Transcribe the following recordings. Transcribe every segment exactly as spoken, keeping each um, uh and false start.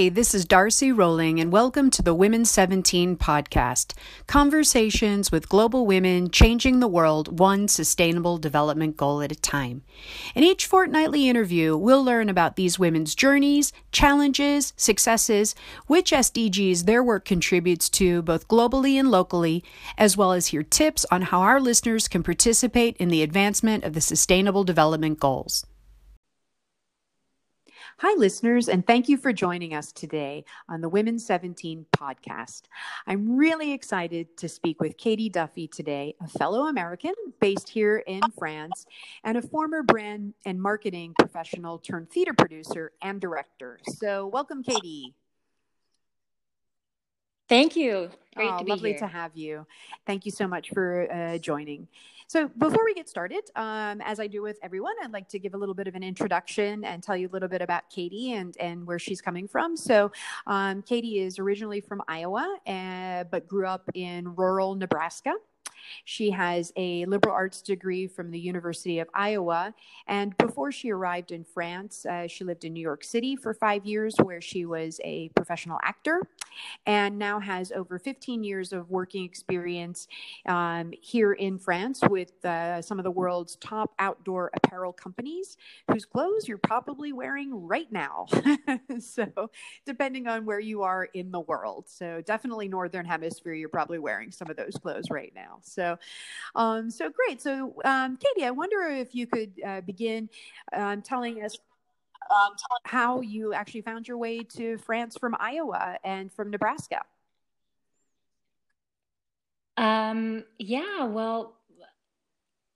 Hey, this is Darcy Rowling, and welcome to the Women seventeen podcast, conversations with global women changing the world one sustainable development goal at a time. In each fortnightly interview, we'll learn about these women's journeys, challenges, successes, which S D Gs their work contributes to both globally and locally, as well as hear tips on how our listeners can participate in the advancement of the sustainable development goals. Hi, listeners, and thank you for joining us today on the Women seventeen podcast. I'm really excited to speak with Kady Duffy today, a fellow American based here in France and a former brand and marketing professional turned theater producer and director. So welcome, Kady. Thank you. Great oh, to be lovely here. to have you. Thank you so much for uh, joining. So before we get started, um, as I do with everyone, I'd like to give a little bit of an introduction and tell you a little bit about Kady and, and where she's coming from. So um, Kady is originally from Iowa, uh, but grew up in rural Nebraska. She has a liberal arts degree from the University of Iowa, and before she arrived in France, uh, she lived in New York City for five years, where she was a professional actor, and now has over fifteen years of working experience um, here in France with uh, some of the world's top outdoor apparel companies, whose clothes you're probably wearing right now, so depending on where you are in the world. So definitely Northern Hemisphere, you're probably wearing some of those clothes right now. So, um, so great. So, um, Kady, I wonder if you could uh, begin um, telling us um, how you actually found your way to France from Iowa and from Nebraska. Um, yeah, well,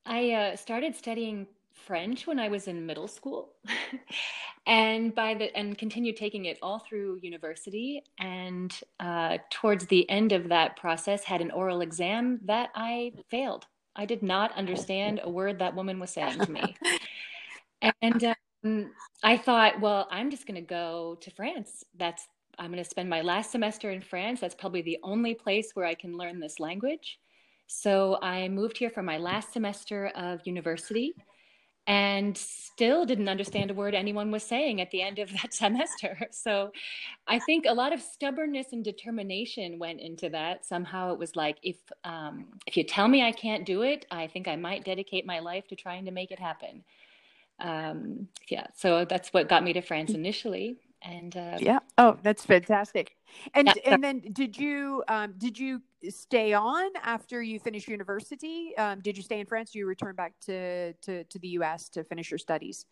I uh, started studying French when I was in middle school, and by the and continued taking it all through university. And uh, towards the end of that process, had an oral exam that I failed. I did not understand a word that woman was saying to me, and um, I thought, well, I'm just going to go to France. That's I'm going to spend my last semester in France. That's probably the only place where I can learn this language. So I moved here for my last semester of university. And still didn't understand a word anyone was saying at the end of that semester. So I think a lot of stubbornness and determination went into that. Somehow it was like, if um, if you tell me I can't do it, I think I might dedicate my life to trying to make it happen. Um, yeah, so that's what got me to France initially. And uh, yeah, oh, that's fantastic. And yeah. and then did you um, did you stay on after you finished university? Um, did you stay in France? Did you return back to, to to the U S to finish your studies?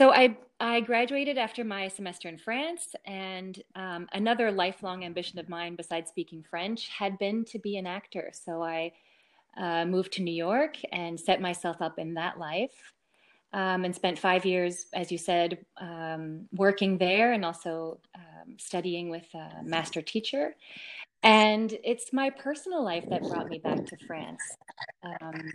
So I I graduated after my semester in France, and um, another lifelong ambition of mine, besides speaking French, had been to be an actor. So I uh, moved to New York and set myself up in that life. Um, and spent five years, as you said, um, working there and also um, studying with a master teacher. And it's my personal life that brought me back to France. Um,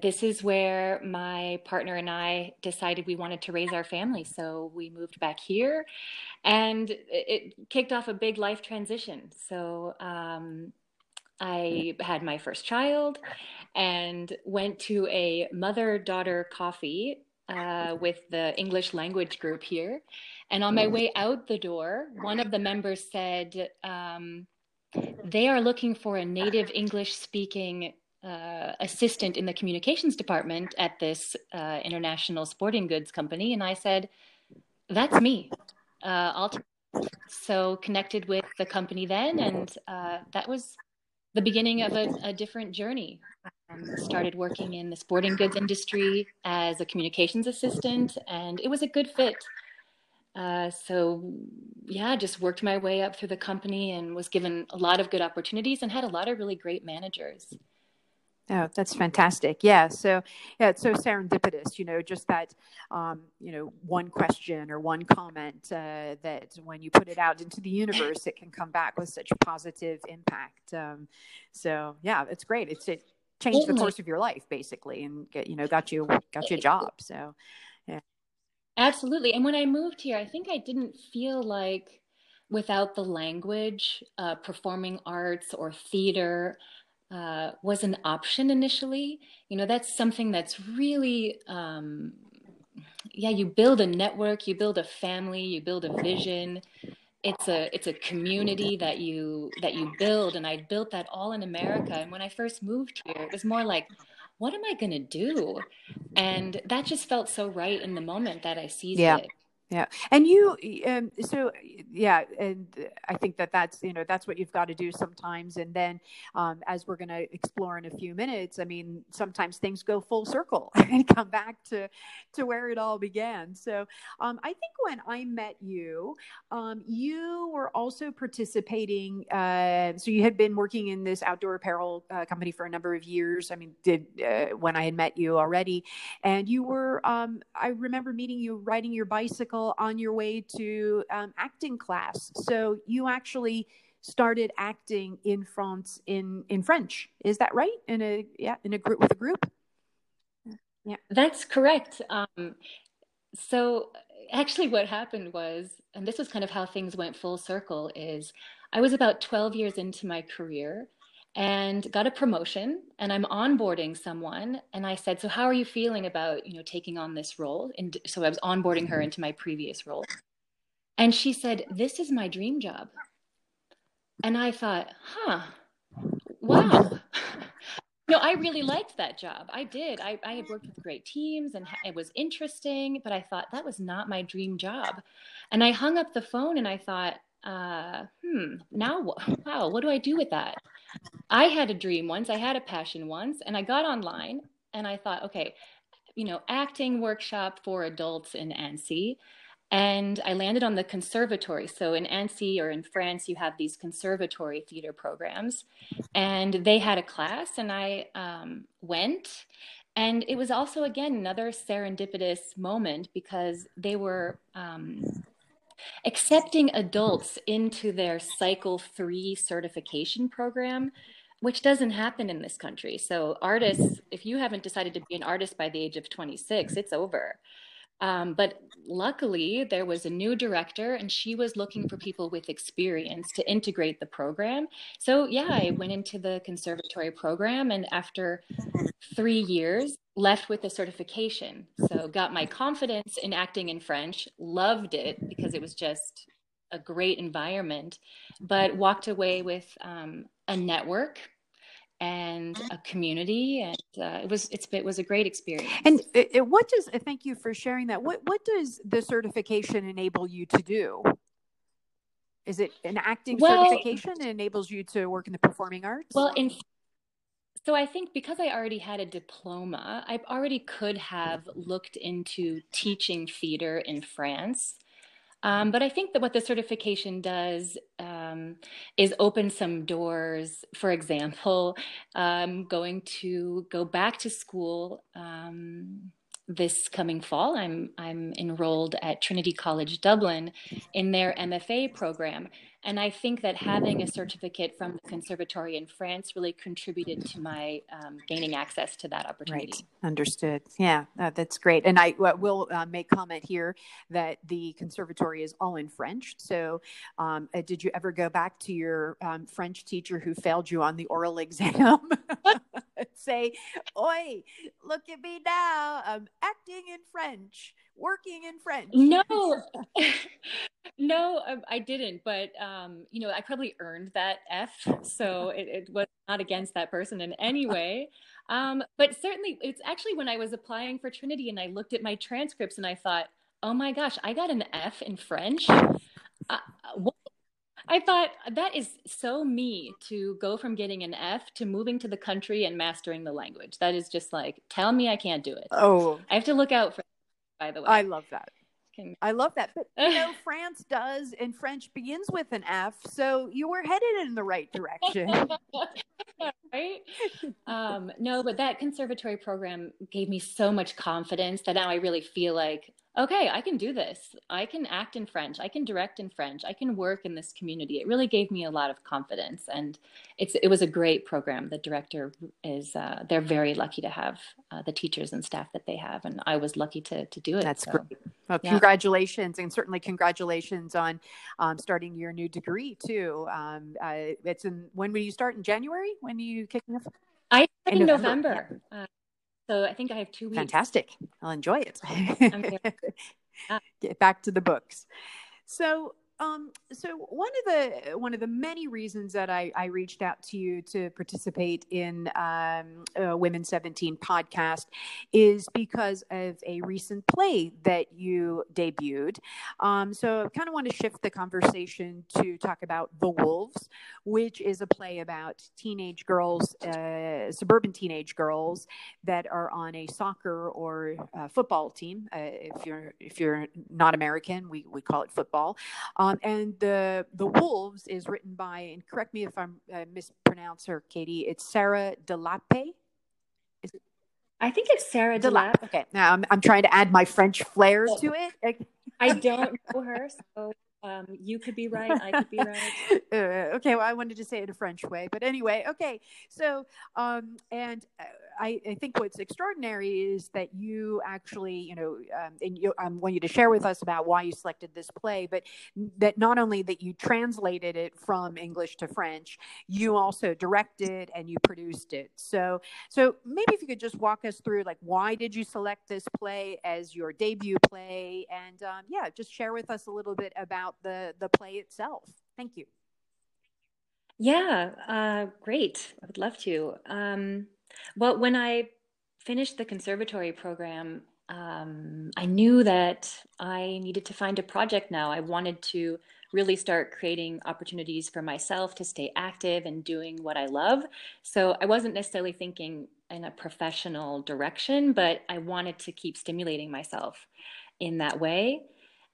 this is where my partner and I decided we wanted to raise our family. So we moved back here, and it kicked off a big life transition. So um, I had my first child and went to a mother-daughter coffee uh, with the English language group here. And on my way out the door, one of the members said, um, they are looking for a native English-speaking uh, assistant in the communications department at this uh, international sporting goods company. And I said, that's me. Uh, I'll t-. So connected with the company then, and uh, that was the beginning of a, a different journey. Um, started working in the sporting goods industry as a communications assistant, and it was a good fit. Uh, so yeah, just worked my way up through the company and was given a lot of good opportunities and had a lot of really great managers. Oh, that's fantastic. Yeah. So, yeah, it's so serendipitous, you know, just that, um, you know, one question or one comment uh, that when you put it out into the universe, it can come back with such a positive impact. Um, so, yeah, it's great. It's it changed the course of your life, basically, and, get, you know, got you got you a job. So, yeah. Absolutely. And when I moved here, I think I didn't feel like without the language, uh, performing arts or theater Uh, was an option initially. You know, that's something that's really, um, yeah, you build a network, you build a family, you build a vision. It's a it's a community that you that you build, and I built that all in America. And when I first moved here, it was more like, what am I going to do? And that just felt so right in the moment that I seized yeah. it. Yeah. And you, um, so yeah, and I think that that's, you know, that's what you've got to do sometimes. And then um, as we're going to explore in a few minutes, I mean, sometimes things go full circle and come back to, to where it all began. So um, I think when I met you, um, you were also participating. Uh, so you had been working in this outdoor apparel uh, company for a number of years. I mean, did uh, when I had met you already, and you were, um, I remember meeting you riding your bicycle on your way to um, acting class. So you actually started acting in France in, in French. Is that right? In a, yeah, in a group with a group. Yeah, that's correct. Um, so actually what happened was, and this was kind of how things went full circle, is I was about twelve years into my career and got a promotion, and I'm onboarding someone. And I said, so how are you feeling about, you know, taking on this role? And so I was onboarding her into my previous role. And she said, this is my dream job. And I thought, huh, wow. No, I really liked that job. I did. I, I had worked with great teams and it was interesting, but I thought that was not my dream job. And I hung up the phone and I thought, Uh, hmm, now, wow, what do I do with that? I had a dream once, I had a passion once, and I got online and I thought, okay, you know, acting workshop for adults in Annecy. And I landed on the conservatory. So in Annecy or in France, you have these conservatory theater programs, and they had a class, and I um, went. And it was also, again, another serendipitous moment because they were... Um, accepting adults into their cycle three certification program, which doesn't happen in this country. So artists, if you haven't decided to be an artist by the age of twenty-six, it's over. Um, but luckily there was a new director and she was looking for people with experience to integrate the program. So yeah, I went into the conservatory program, and after three years left with a certification. So got my confidence in acting in French, loved it because it was just a great environment, but walked away with um, a network and a community, and uh, it was it's it was a great experience. And it, it, what does thank you for sharing that. What what does the certification enable you to do? Is it an acting well, certification that enables you to work in the performing arts? Well, in so I think because I already had a diploma, I already could have looked into teaching theater in France. Um, but I think that what the certification does um, is open some doors. For example, I'm going to go back to school um, this coming fall. I'm I'm enrolled at Trinity College Dublin in their M F A program. And I think that having a certificate from the conservatory in France really contributed to my um, gaining access to that opportunity. Right. Understood. Yeah, uh, that's great. And I uh, will uh, make comment here that the conservatory is all in French. So um, uh, did you ever go back to your um, French teacher who failed you on the oral exam? Say, oi, look at me now. I'm acting in French, working in French. No, no, I didn't. But, um, you know, I probably earned that F. So it, it was not against that person in any way. Um, but certainly it's actually when I was applying for Trinity and I looked at my transcripts and I thought, oh, my gosh, I got an F in French. Uh, what? I thought that is so me to go from getting an F to moving to the country and mastering the language. That is just like, tell me I can't do it. Oh, I have to look out for, by the way. I love that. Can... I love that. But you know, France does, and French begins with an F. So you were headed in the right direction. Right? Um, no, but that conservatory program gave me so much confidence that now I really feel like, okay, I can do this. I can act in French. I can direct in French. I can work in this community. It really gave me a lot of confidence, and it's it was a great program. The director is uh, they're very lucky to have uh, the teachers and staff that they have, and I was lucky to to do it. That's so great. Well, yeah. Congratulations, and certainly congratulations on um, starting your new degree too. Um, uh, it's in when will you start in January? When are you kicking off? I start in, in November. November. Yeah. Uh, So I think I have two weeks. Fantastic. I'll enjoy it. I'm uh, Get back to the books. So um, so one of the one of the many reasons that I, I reached out to you to participate in um, uh, Women seventeen podcast is because of a recent play that you debuted. Um, so I kind of want to shift the conversation to talk about The Wolves, which is a play about teenage girls, uh, suburban teenage girls that are on a soccer or uh, football team. Uh, if you're if you're not American, we, we call it football. Um, Um, and the the Wolves is written by, and correct me if I'm uh, mispronounce her, Kady. It's Sarah DeLappe. Is it? I think it's Sarah DeLappe. Okay, now I'm I'm trying to add my French flair to it. I don't know her, so um, you could be right. I could be right. uh, okay, well, I wanted to say it a French way, but anyway, okay. So um, and. Uh, I, I think what's extraordinary is that you actually, you know, um, and you, I want you to share with us about why you selected this play, but that not only that you translated it from English to French, you also directed and you produced it. So, so maybe if you could just walk us through, like, why did you select this play as your debut play? And um, yeah, just share with us a little bit about the, the play itself. Thank you. Yeah, uh, great. I would love to. Um... Well, when I finished the conservatory program, um, I knew that I needed to find a project now. I wanted to really start creating opportunities for myself to stay active and doing what I love. So I wasn't necessarily thinking in a professional direction, but I wanted to keep stimulating myself in that way.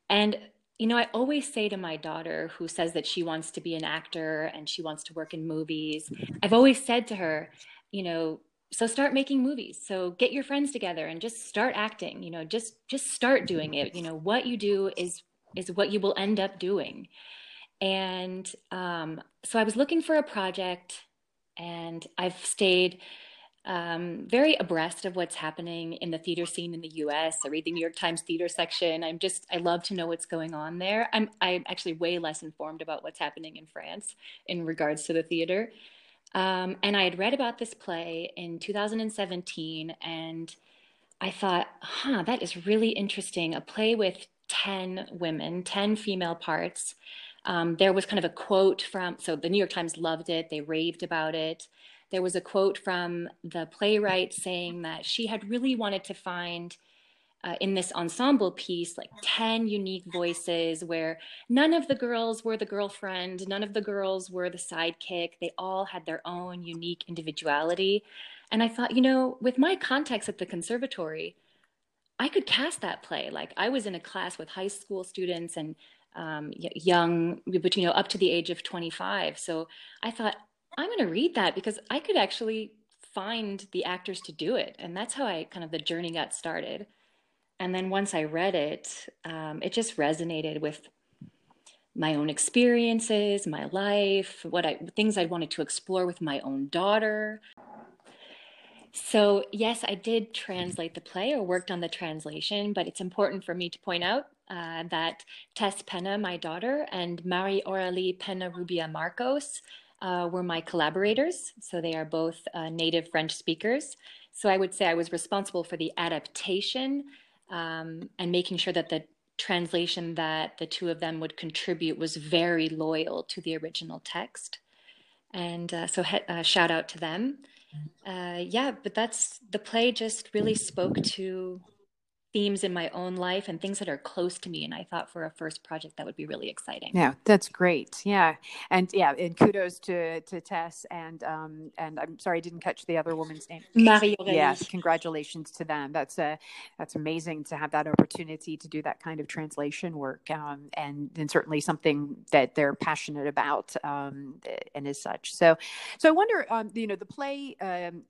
And, you know, I always say to my daughter, who says that she wants to be an actor and she wants to work in movies, I've always said to her, you know, so start making movies. So get your friends together and just start acting, you know, just, just start doing it. You know, what you do is, is what you will end up doing. And um, so I was looking for a project, and I've stayed um, very abreast of what's happening in the theater scene in the U S. I read the New York Times theater section. I'm just, I love to know what's going on there. I'm, I'm actually way less informed about what's happening in France in regards to the theater. Um, and I had read about this play in two thousand seventeen, and I thought, huh, that is really interesting. A play with ten women, ten female parts. Um, there was kind of a quote from, so the New York Times loved it. They raved about it. There was a quote from the playwright saying that she had really wanted to find Uh, in this ensemble piece, like ten unique voices where none of the girls were the girlfriend, none of the girls were the sidekick. They all had their own unique individuality. And I thought, you know, with my contacts at the conservatory, I could cast that play. Like, I was in a class with high school students and um, young, but, you know, up to the age of twenty-five. So I thought, I'm going to read that, because I could actually find the actors to do it. And that's how I kind of the journey got started. And then once I read it, um, it just resonated with my own experiences, my life, what I things I wanted to explore with my own daughter. So yes, I did translate the play, or worked on the translation, but it's important for me to point out uh, that Tess Penna, my daughter, and Marie-Auralie Penna Rubia Marcos uh, were my collaborators. So they are both uh, native French speakers. So I would say I was responsible for the adaptation Um, and making sure that the translation that the two of them would contribute was very loyal to the original text. And uh, so he- uh, shout out to them. Uh, yeah, but that's, the play just really spoke to themes in my own life and things that are close to me. And I thought for a first project, that would be really exciting. Yeah, that's great. Yeah. And yeah, and kudos to, to Tess. And um, and I'm sorry, I didn't catch the other woman's name. Marie-Aurélie. Yes, congratulations to them. That's a, that's amazing to have that opportunity to do that kind of translation work. Um, and, and certainly something that they're passionate about, um, and as such. So, so I wonder, um, you know, the play, um,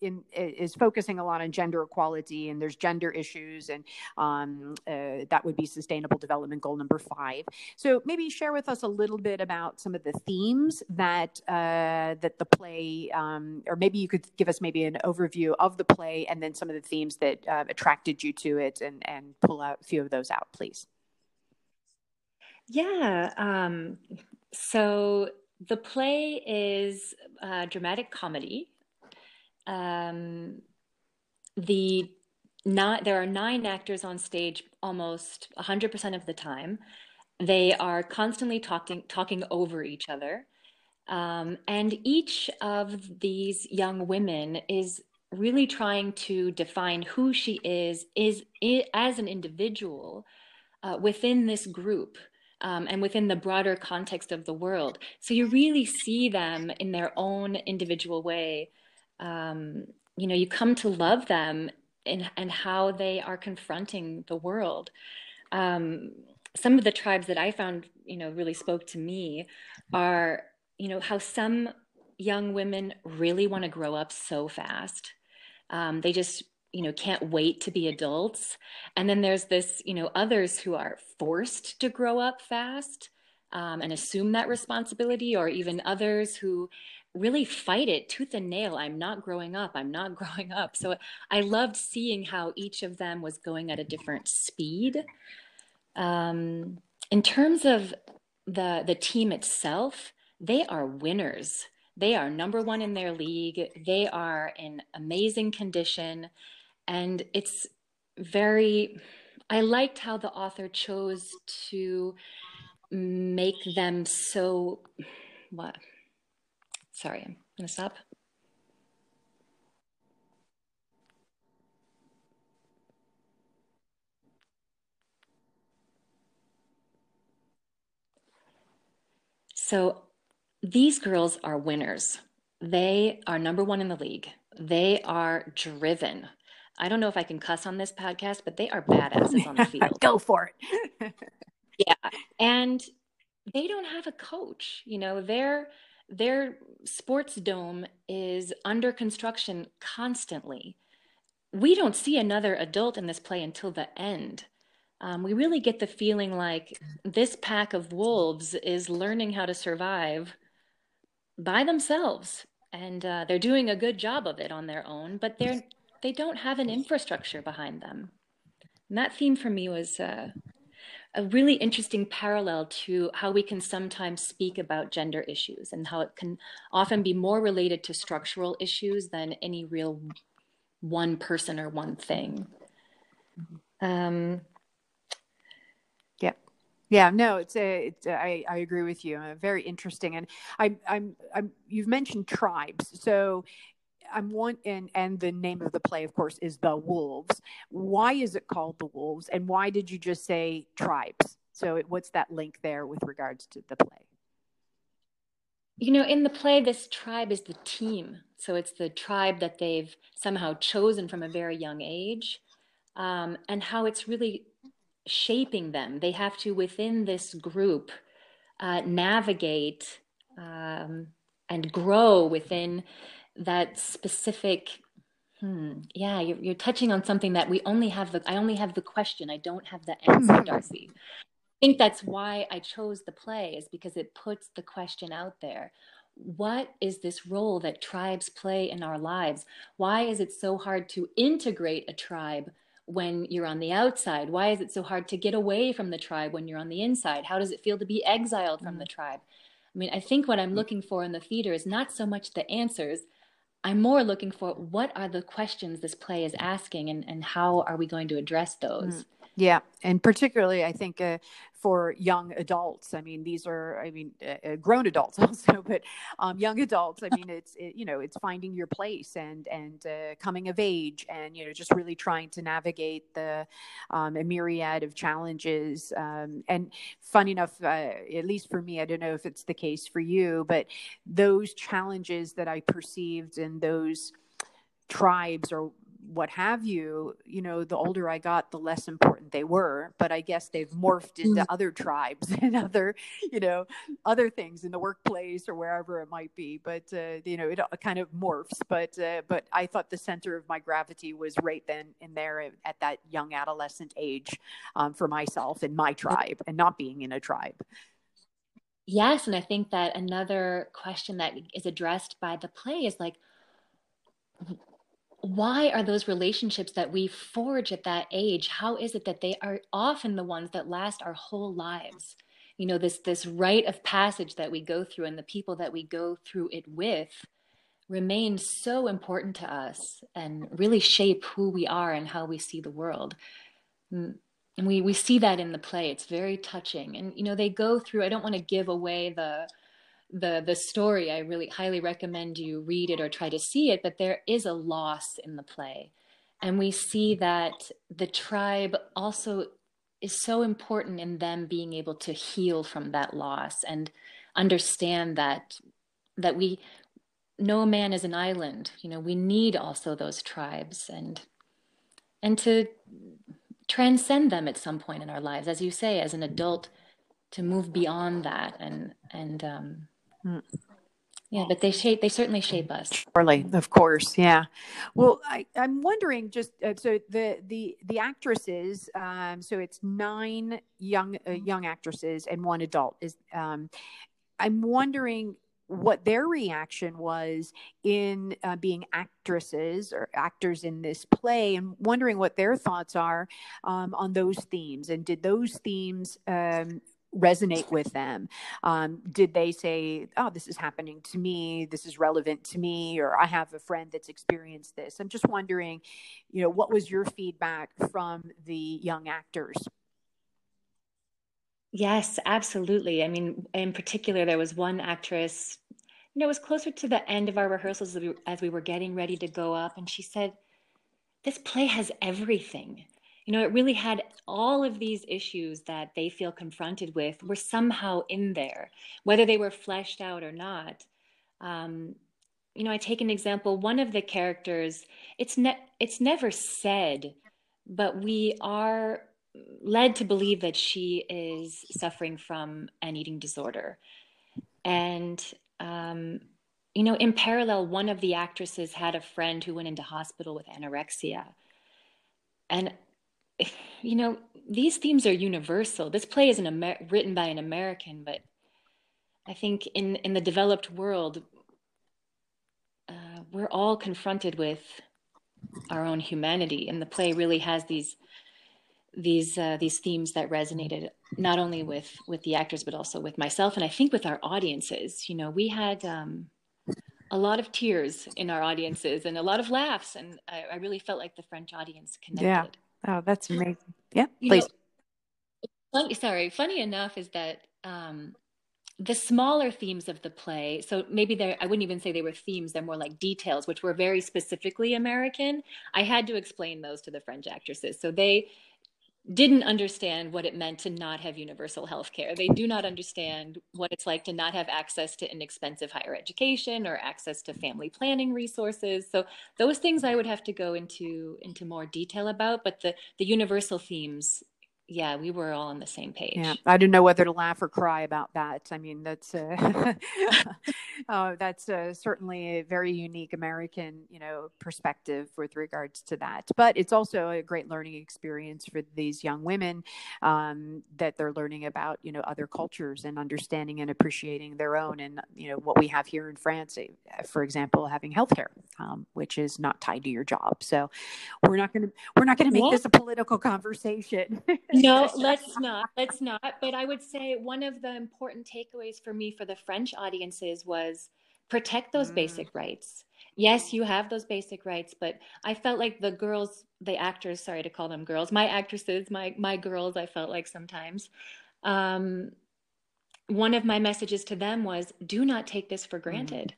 In, is focusing a lot on gender equality, and there's gender issues, and um, uh, that would be sustainable development goal number five. So maybe share with us a little bit about some of the themes that uh, that the play, um, or maybe you could give us maybe an overview of the play, and then some of the themes that uh, attracted you to it, and, and pull out a few of those out, please. Yeah. Um, so the play is a dramatic comedy. Um, the not, there are nine actors on stage almost one hundred percent of the time. They are constantly talking, talking over each other. Um, and each of these young women is really trying to define who she is, is, is as an individual uh, within this group um, and within the broader context of the world. So you really see them in their own individual way. Um, you know, you come to love them and and how they are confronting the world. Um, some of the tribes that I found, you know, really spoke to me are, you know, how some young women really want to grow up so fast. Um, they just, you know, can't wait to be adults. And then there's this, you know, others who are forced to grow up fast um, and assume that responsibility, or even others who really fight it tooth and nail. I'm not growing up. I'm not growing up. So I loved seeing how each of them was going at a different speed. Um, in terms of the the team itself, they are winners. They are number one in their league. They are in amazing condition. And it's very, I liked how the author chose to make them so, what? Sorry, I'm gonna stop. So, these girls are winners. They are number one in the league. They are driven. I don't know if I can cuss on this podcast, but they are badasses on the field. Go for it. Yeah. And they don't have a coach. You know, their, their sports dome is under construction constantly. We don't see another adult in this play until the end. Um, we really get the feeling like this pack of wolves is learning how to survive by themselves, and uh, they're doing a good job of it on their own, but they're they don't have an infrastructure behind them. And that theme for me was uh, a really interesting parallel to how we can sometimes speak about gender issues, and how it can often be more related to structural issues than any real one person or one thing. Um, Yeah, no, it's a. It's a I, I agree with you. Uh, very interesting, and I, I'm. I'm. You've mentioned tribes, so I'm one. And and the name of the play, of course, is The Wolves. Why is it called The Wolves, and why did you just say tribes? So, it, what's that link there with regards to the play? You know, in the play, this tribe is the team. So it's the tribe that they've somehow chosen from a very young age, um, and how it's really shaping them. They have to, within this group, uh, navigate um, and grow within that specific. Hmm, yeah, you're, you're touching on something that we only have. The I only have the question. I don't have the answer, Darcy. I think that's why I chose the play, is because it puts the question out there. What is this role that tribes play in our lives? Why is it so hard to integrate a tribe when you're on the outside? Why is it so hard to get away from the tribe when you're on the inside? How does it feel to be exiled from the tribe? I mean, I think what I'm looking for in the theater is not so much the answers. I'm more looking for what are the questions this play is asking, and, and how are we going to address those? Mm. Yeah. And particularly, I think, uh, for young adults, I mean, these are, I mean, uh, grown adults also, but um, young adults, I mean, it's, it, you know, it's finding your place and, and uh, coming of age, and, you know, just really trying to navigate the um, a myriad of challenges. Um, and fun enough, uh, at least for me, I don't know if it's the case for you, but those challenges that I perceived in those tribes, or what have you, you know, the older I got, the less important they were, but I guess they've morphed into other tribes and other, you know, other things in the workplace or wherever it might be. But, uh, you know, it kind of morphs, but, uh, but I thought the center of my gravity was right then in there at that young adolescent age, um, for myself and my tribe, and not being in a tribe. Yes. And I think that another question that is addressed by the play is like, why are those relationships that we forge at that age, how is it that they are often the ones that last our whole lives? You know, this this rite of passage that we go through, and the people that we go through it with remain so important to us and really shape who we are and how we see the world. And we, we see that in the play. It's very touching. And, you know, they go through, I don't want to give away the, the, the story. I really highly recommend you read it or try to see it, but there is a loss in the play. And we see that the tribe also is so important in them being able to heal from that loss and understand that, that we, no man is an island. You know, we need also those tribes and and to transcend them at some point in our lives, as you say, as an adult, to move beyond that. And and um, mm. yeah, but they shape. They certainly shape us. Surely, of course, yeah. Well, I, I'm wondering just uh, so the the the actresses. Um, so it's nine young uh, young actresses and one adult. Is um, I'm wondering what their reaction was in uh, being actresses or actors in this play, and wondering what their thoughts are um, on those themes. And did those themes um, resonate with them? Um, did they say, oh, this is happening to me, this is relevant to me, or I have a friend that's experienced this? I'm just wondering, you know, what was your feedback from the young actors? Yes, absolutely. I mean, in particular, there was one actress, you know, it was closer to the end of our rehearsals as we, as we were getting ready to go up. And she said, this play has everything. You know, it really had all of these issues that they feel confronted with were somehow in there, whether they were fleshed out or not. Um, you know, I take an example. One of the characters, it's, ne- it's never said, but we are led to believe that she is suffering from an eating disorder. And, um, you know, in parallel, one of the actresses had a friend who went into hospital with anorexia. And, you know, these themes are universal. This play is an Amer- written by an American, but I think in, in the developed world, uh, we're all confronted with our own humanity. And the play really has these these uh, these themes that resonated not only with with the actors but also with myself, and I think with our audiences. You know, we had um, a lot of tears in our audiences and a lot of laughs, and I, I really felt like the French audience connected. Yeah, oh, that's amazing. Yeah, you please. Know, funny, sorry, funny enough is that um, the smaller themes of the play. So maybe they I wouldn't even say they were themes; they're more like details, which were very specifically American. I had to explain those to the French actresses, so they didn't understand what it meant to not have universal health care. They do not understand what it's like to not have access to inexpensive higher education or access to family planning resources. So those things I would have to go into into more detail about, but the, the universal themes, yeah, we were all on the same page. Yeah, I didn't know whether to laugh or cry about that. I mean, that's uh, uh, that's uh, certainly a very unique American, you know, perspective with regards to that. But it's also a great learning experience for these young women um, that they're learning about, you know, other cultures and understanding and appreciating their own. And you know, what we have here in France, for example, having healthcare, um, which is not tied to your job. So we're not going to we're not going to make what? this a political conversation. No, let's not. Let's not. But I would say one of the important takeaways for me for the French audiences was protect those mm. basic rights. Yes, you have those basic rights, but I felt like the girls, the actors, sorry to call them girls, my actresses, my, my girls, I felt like sometimes. Um, one of my messages to them was do not take this for granted. Mm.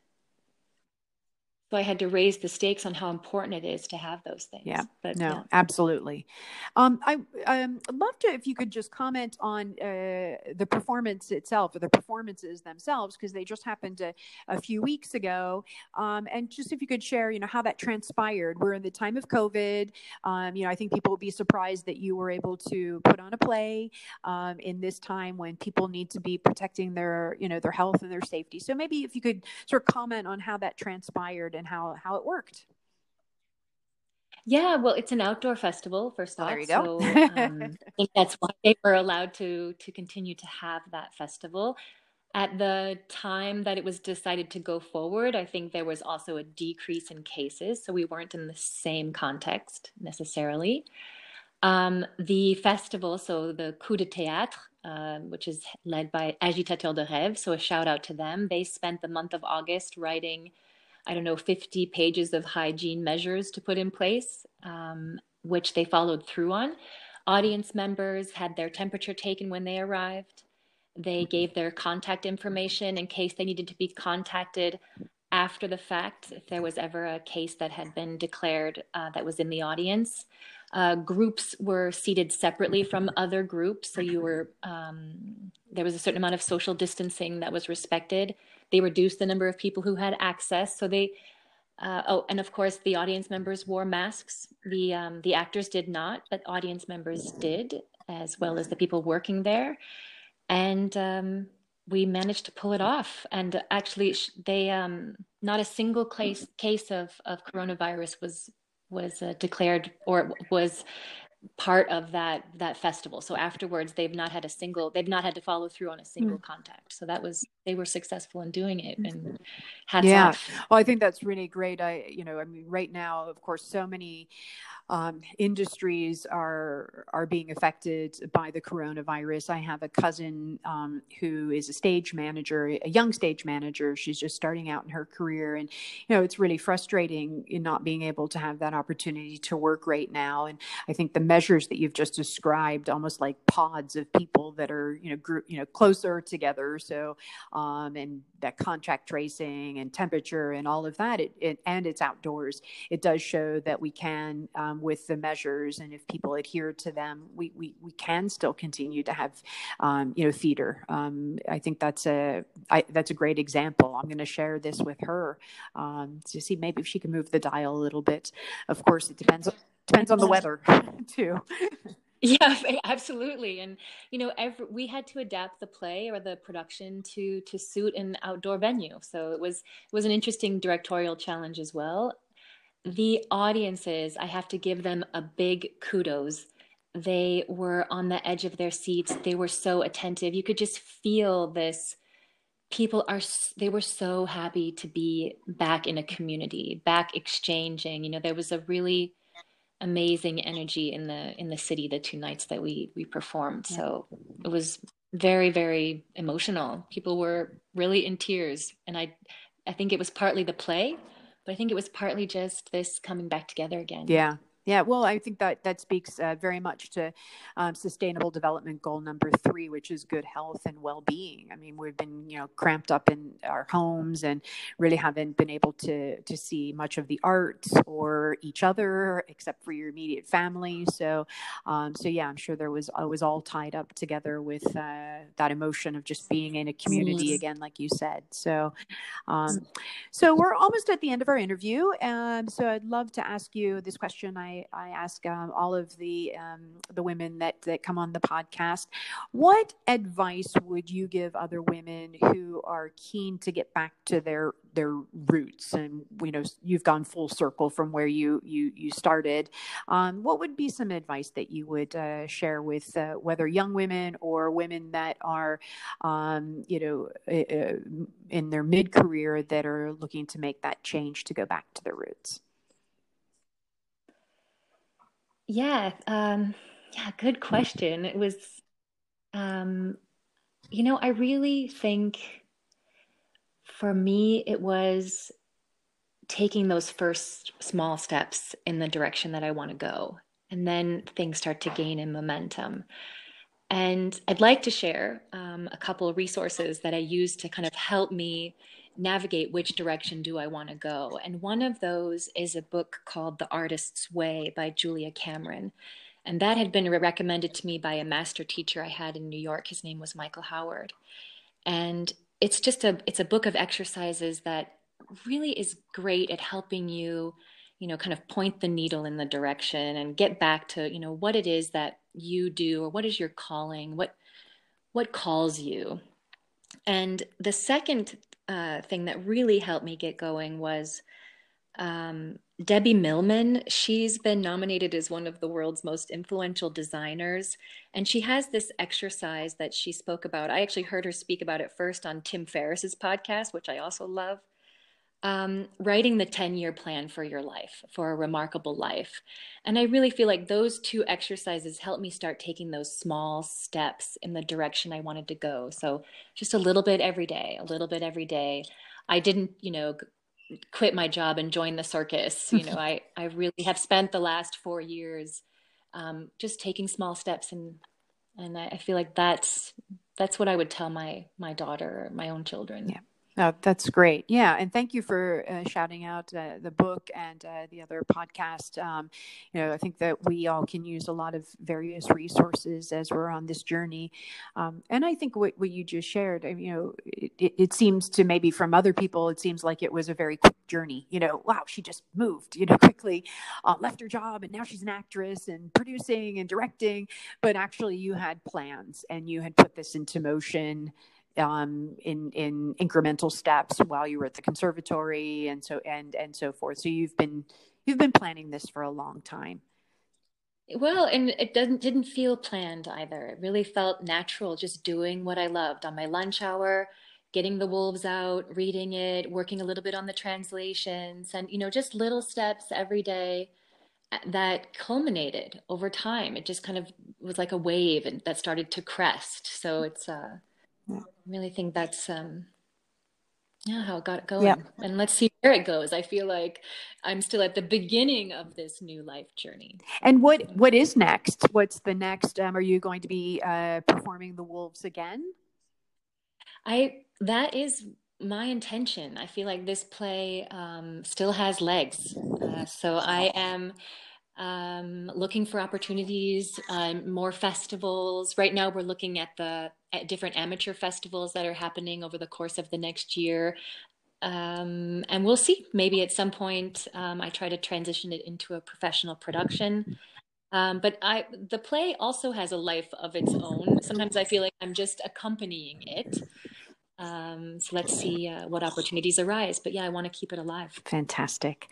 So I had to raise the stakes on how important it is to have those things. Yeah, but, no, yeah. absolutely. Um, I, um, I'd love to, if you could just comment on uh, the performance itself or the performances themselves, because they just happened a, a few weeks ago. Um, and just if you could share, you know, how that transpired. We're in the time of COVID. Um, you know, I think people will be surprised that you were able to put on a play um, in this time when people need to be protecting their, you know, their health and their safety. So maybe if you could sort of comment on how that transpired and how, how it worked. Yeah, well, it's an outdoor festival, first off. There you go. So um, I think that's why they were allowed to, to continue to have that festival. At the time that it was decided to go forward, I think there was also a decrease in cases. So we weren't in the same context necessarily. Um, the festival, so the Coup de Théâtre, uh, which is led by Agitateur de Rêve, so a shout out to them. They spent the month of August writing I don't know, fifty pages of hygiene measures to put in place, um, which they followed through on. Audience members had their temperature taken when they arrived. They gave their contact information in case they needed to be contacted after the fact, if there was ever a case that had been declared uh, that was in the audience. Uh, groups were seated separately from other groups. So you were, um, there was a certain amount of social distancing that was respected. They reduced the number of people who had access. So they, uh, oh, and of course the audience members wore masks. The, um, the actors did not, but audience members did, as well as the people working there. And, um, we managed to pull it off. And actually they, um, not a single case, case of, of coronavirus was, was uh, declared or was part of that, that festival. So afterwards they've not had a single, they've not had to follow through on a single mm. contact. So that was, they were successful in doing it, and hats yeah. off. Well, I think that's really great. I, you know, I mean, right now, of course, so many um, industries are, are being affected by the coronavirus. I have a cousin um, who is a stage manager, a young stage manager. She's just starting out in her career. And, you know, it's really frustrating in not being able to have that opportunity to work right now. And I think the measures that you've just described, almost like pods of people that are, you know, group, you know, closer together. So, um, and that contact tracing and temperature and all of that, it, it, and it's outdoors. It does show that we can, um, with the measures, and if people adhere to them, we we we can still continue to have, um, you know, theater. Um, I think that's a I, that's a great example. I'm going to share this with her um, to see maybe if she can move the dial a little bit. Of course, it depends on. Depends on the weather too. Yeah, absolutely. And, you know, every, we had to adapt the play or the production to, to suit an outdoor venue. So it was, it was an interesting directorial challenge as well. The audiences, I have to give them a big kudos. They were on the edge of their seats. They were so attentive. You could just feel this. People are, they were so happy to be back in a community, back exchanging. You know, there was a really amazing energy in the in the city the two nights that we we performed. So it was very, very emotional. People were really in tears, and I I think it was partly the play, but I think it was partly just this coming back together again. Yeah. Yeah, well, I think that that speaks uh, very much to um, sustainable development goal number three, which is good health and well-being. I mean, we've been, you know, cramped up in our homes and really haven't been able to to see much of the arts or each other, except for your immediate family. So, um, so yeah, I'm sure there was it was all tied up together with uh, that emotion of just being in a community yes. again, like you said. So, um, so we're almost at the end of our interview, um, so I'd love to ask you this question. I I ask um, all of the um, the women that, that come on the podcast, what advice would you give other women who are keen to get back to their their roots? And, you know, you've gone full circle from where you you, you started. Um, what would be some advice that you would uh, share with uh, whether young women or women that are, um, you know, uh, in their mid-career that are looking to make that change to go back to their roots? Yeah. Um, yeah. Good question. It was, um, you know, I really think for me, it was taking those first small steps in the direction that I want to go. And then things start to gain in momentum. And I'd like to share um, a couple of resources that I use to kind of help me navigate which direction do I want to go. And one of those is a book called The Artist's Way by Julia Cameron. And that had been recommended to me by a master teacher I had in New York. His name was Michael Howard. And it's just a, it's a book of exercises that really is great at helping you, you know, kind of point the needle in the direction and get back to, you know, what it is that you do, or what is your calling? What, what calls you? And the second Uh, thing that really helped me get going was um, Debbie Millman. She's been nominated as one of the world's most influential designers. And she has this exercise that she spoke about. I actually heard her speak about it first on Tim Ferriss's podcast, which I also love. Um, writing the ten-year plan for your life, for a remarkable life. And I really feel like those two exercises helped me start taking those small steps in the direction I wanted to go. So just a little bit every day, a little bit every day. I didn't, you know, quit my job and join the circus. You know, I, I really have spent the last four years um, just taking small steps. And, and I, I feel like that's, that's what I would tell my, my daughter, or my own children. Yeah. Oh, that's great. Yeah. And thank you for uh, shouting out uh, the book and uh, the other podcast. Um, you know, I think that we all can use a lot of various resources as we're on this journey. Um, and I think what, what you just shared, you know, it, it, it seems to maybe from other people, it seems like it was a very quick journey. You know, wow, she just moved, you know, quickly, uh, left her job, and now she's an actress and producing and directing. But actually you had plans and you had put this into motion um, in, in incremental steps while you were at the conservatory and so, and, and so forth. So you've been, you've been planning this for a long time. Well, and it doesn't, didn't feel planned either. It really felt natural, just doing what I loved on my lunch hour, getting The Wolves out, reading it, working a little bit on the translations, and, you know, just little steps every day that culminated over time. It just kind of was like a wave and that started to crest. So it's, uh, I really think that's um, yeah, how it got it going. Yeah. And let's see where it goes. I feel like I'm still at the beginning of this new life journey. And what, what is next? What's the next? Um, are you going to be uh, performing The Wolves again? I that is my intention. I feel like this play um, still has legs. Uh, so I am um, looking for opportunities, um, more festivals. Right now we're looking at the at different amateur festivals that are happening over the course of the next year. Um, and we'll see, maybe at some point um, I try to transition it into a professional production. Um, but I, the play also has a life of its own. Sometimes I feel like I'm just accompanying it. Um, so let's see uh, what opportunities arise. But yeah, I want to keep it alive. Fantastic.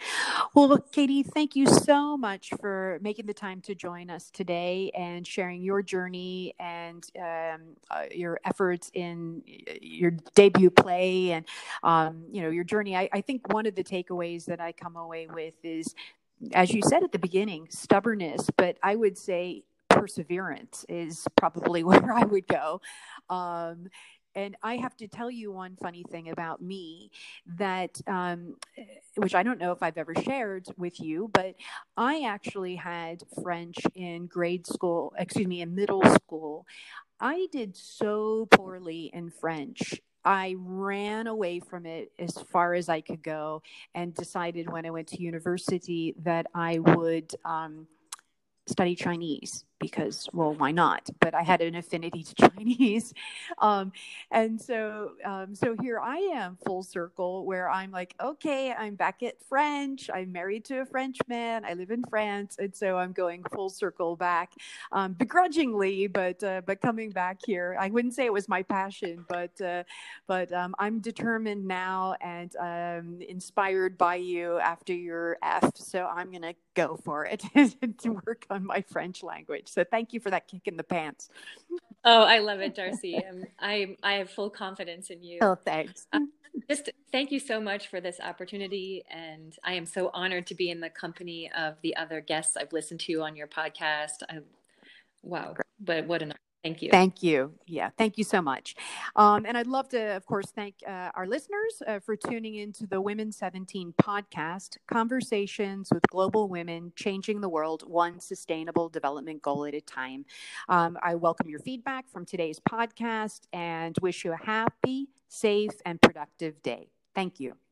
Well, look, Kady, thank you so much for making the time to join us today and sharing your journey and um, uh, your efforts in your debut play and, um, you know, your journey. I, I think one of the takeaways that I come away with is, as you said at the beginning, stubbornness, but I would say perseverance is probably where I would go. Um And I have to tell you one funny thing about me that, um, which I don't know if I've ever shared with you, but I actually had French in grade school, excuse me, in middle school. I did so poorly in French. I ran away from it as far as I could go and decided when I went to university that I would, um, study Chinese because, well, why not? But I had an affinity to Chinese. Um, and so, um, so here I am full circle where I'm like, okay, I'm back at French. I'm married to a Frenchman. I live in France. And so I'm going full circle back, um, begrudgingly, but, uh, but coming back here. I wouldn't say it was my passion, but, uh, but, um, I'm determined now and, um, inspired by you after your F. So I'm going to go for it to work on my French language. So thank you for that kick in the pants. Oh, I love it, Darcy. I'm, I I have full confidence in you. Oh, thanks. Um, just thank you so much for this opportunity. And I am so honored to be in the company of the other guests I've listened to on your podcast. I, wow. But what an Thank you. Thank you. Yeah. Thank you so much. Um, and I'd love to, of course, thank uh, our listeners uh, for tuning into the Women seventeen podcast, Conversations with Global Women, Changing the World, One Sustainable Development Goal at a Time. Um, I welcome your feedback from today's podcast and wish you a happy, safe, and productive day. Thank you.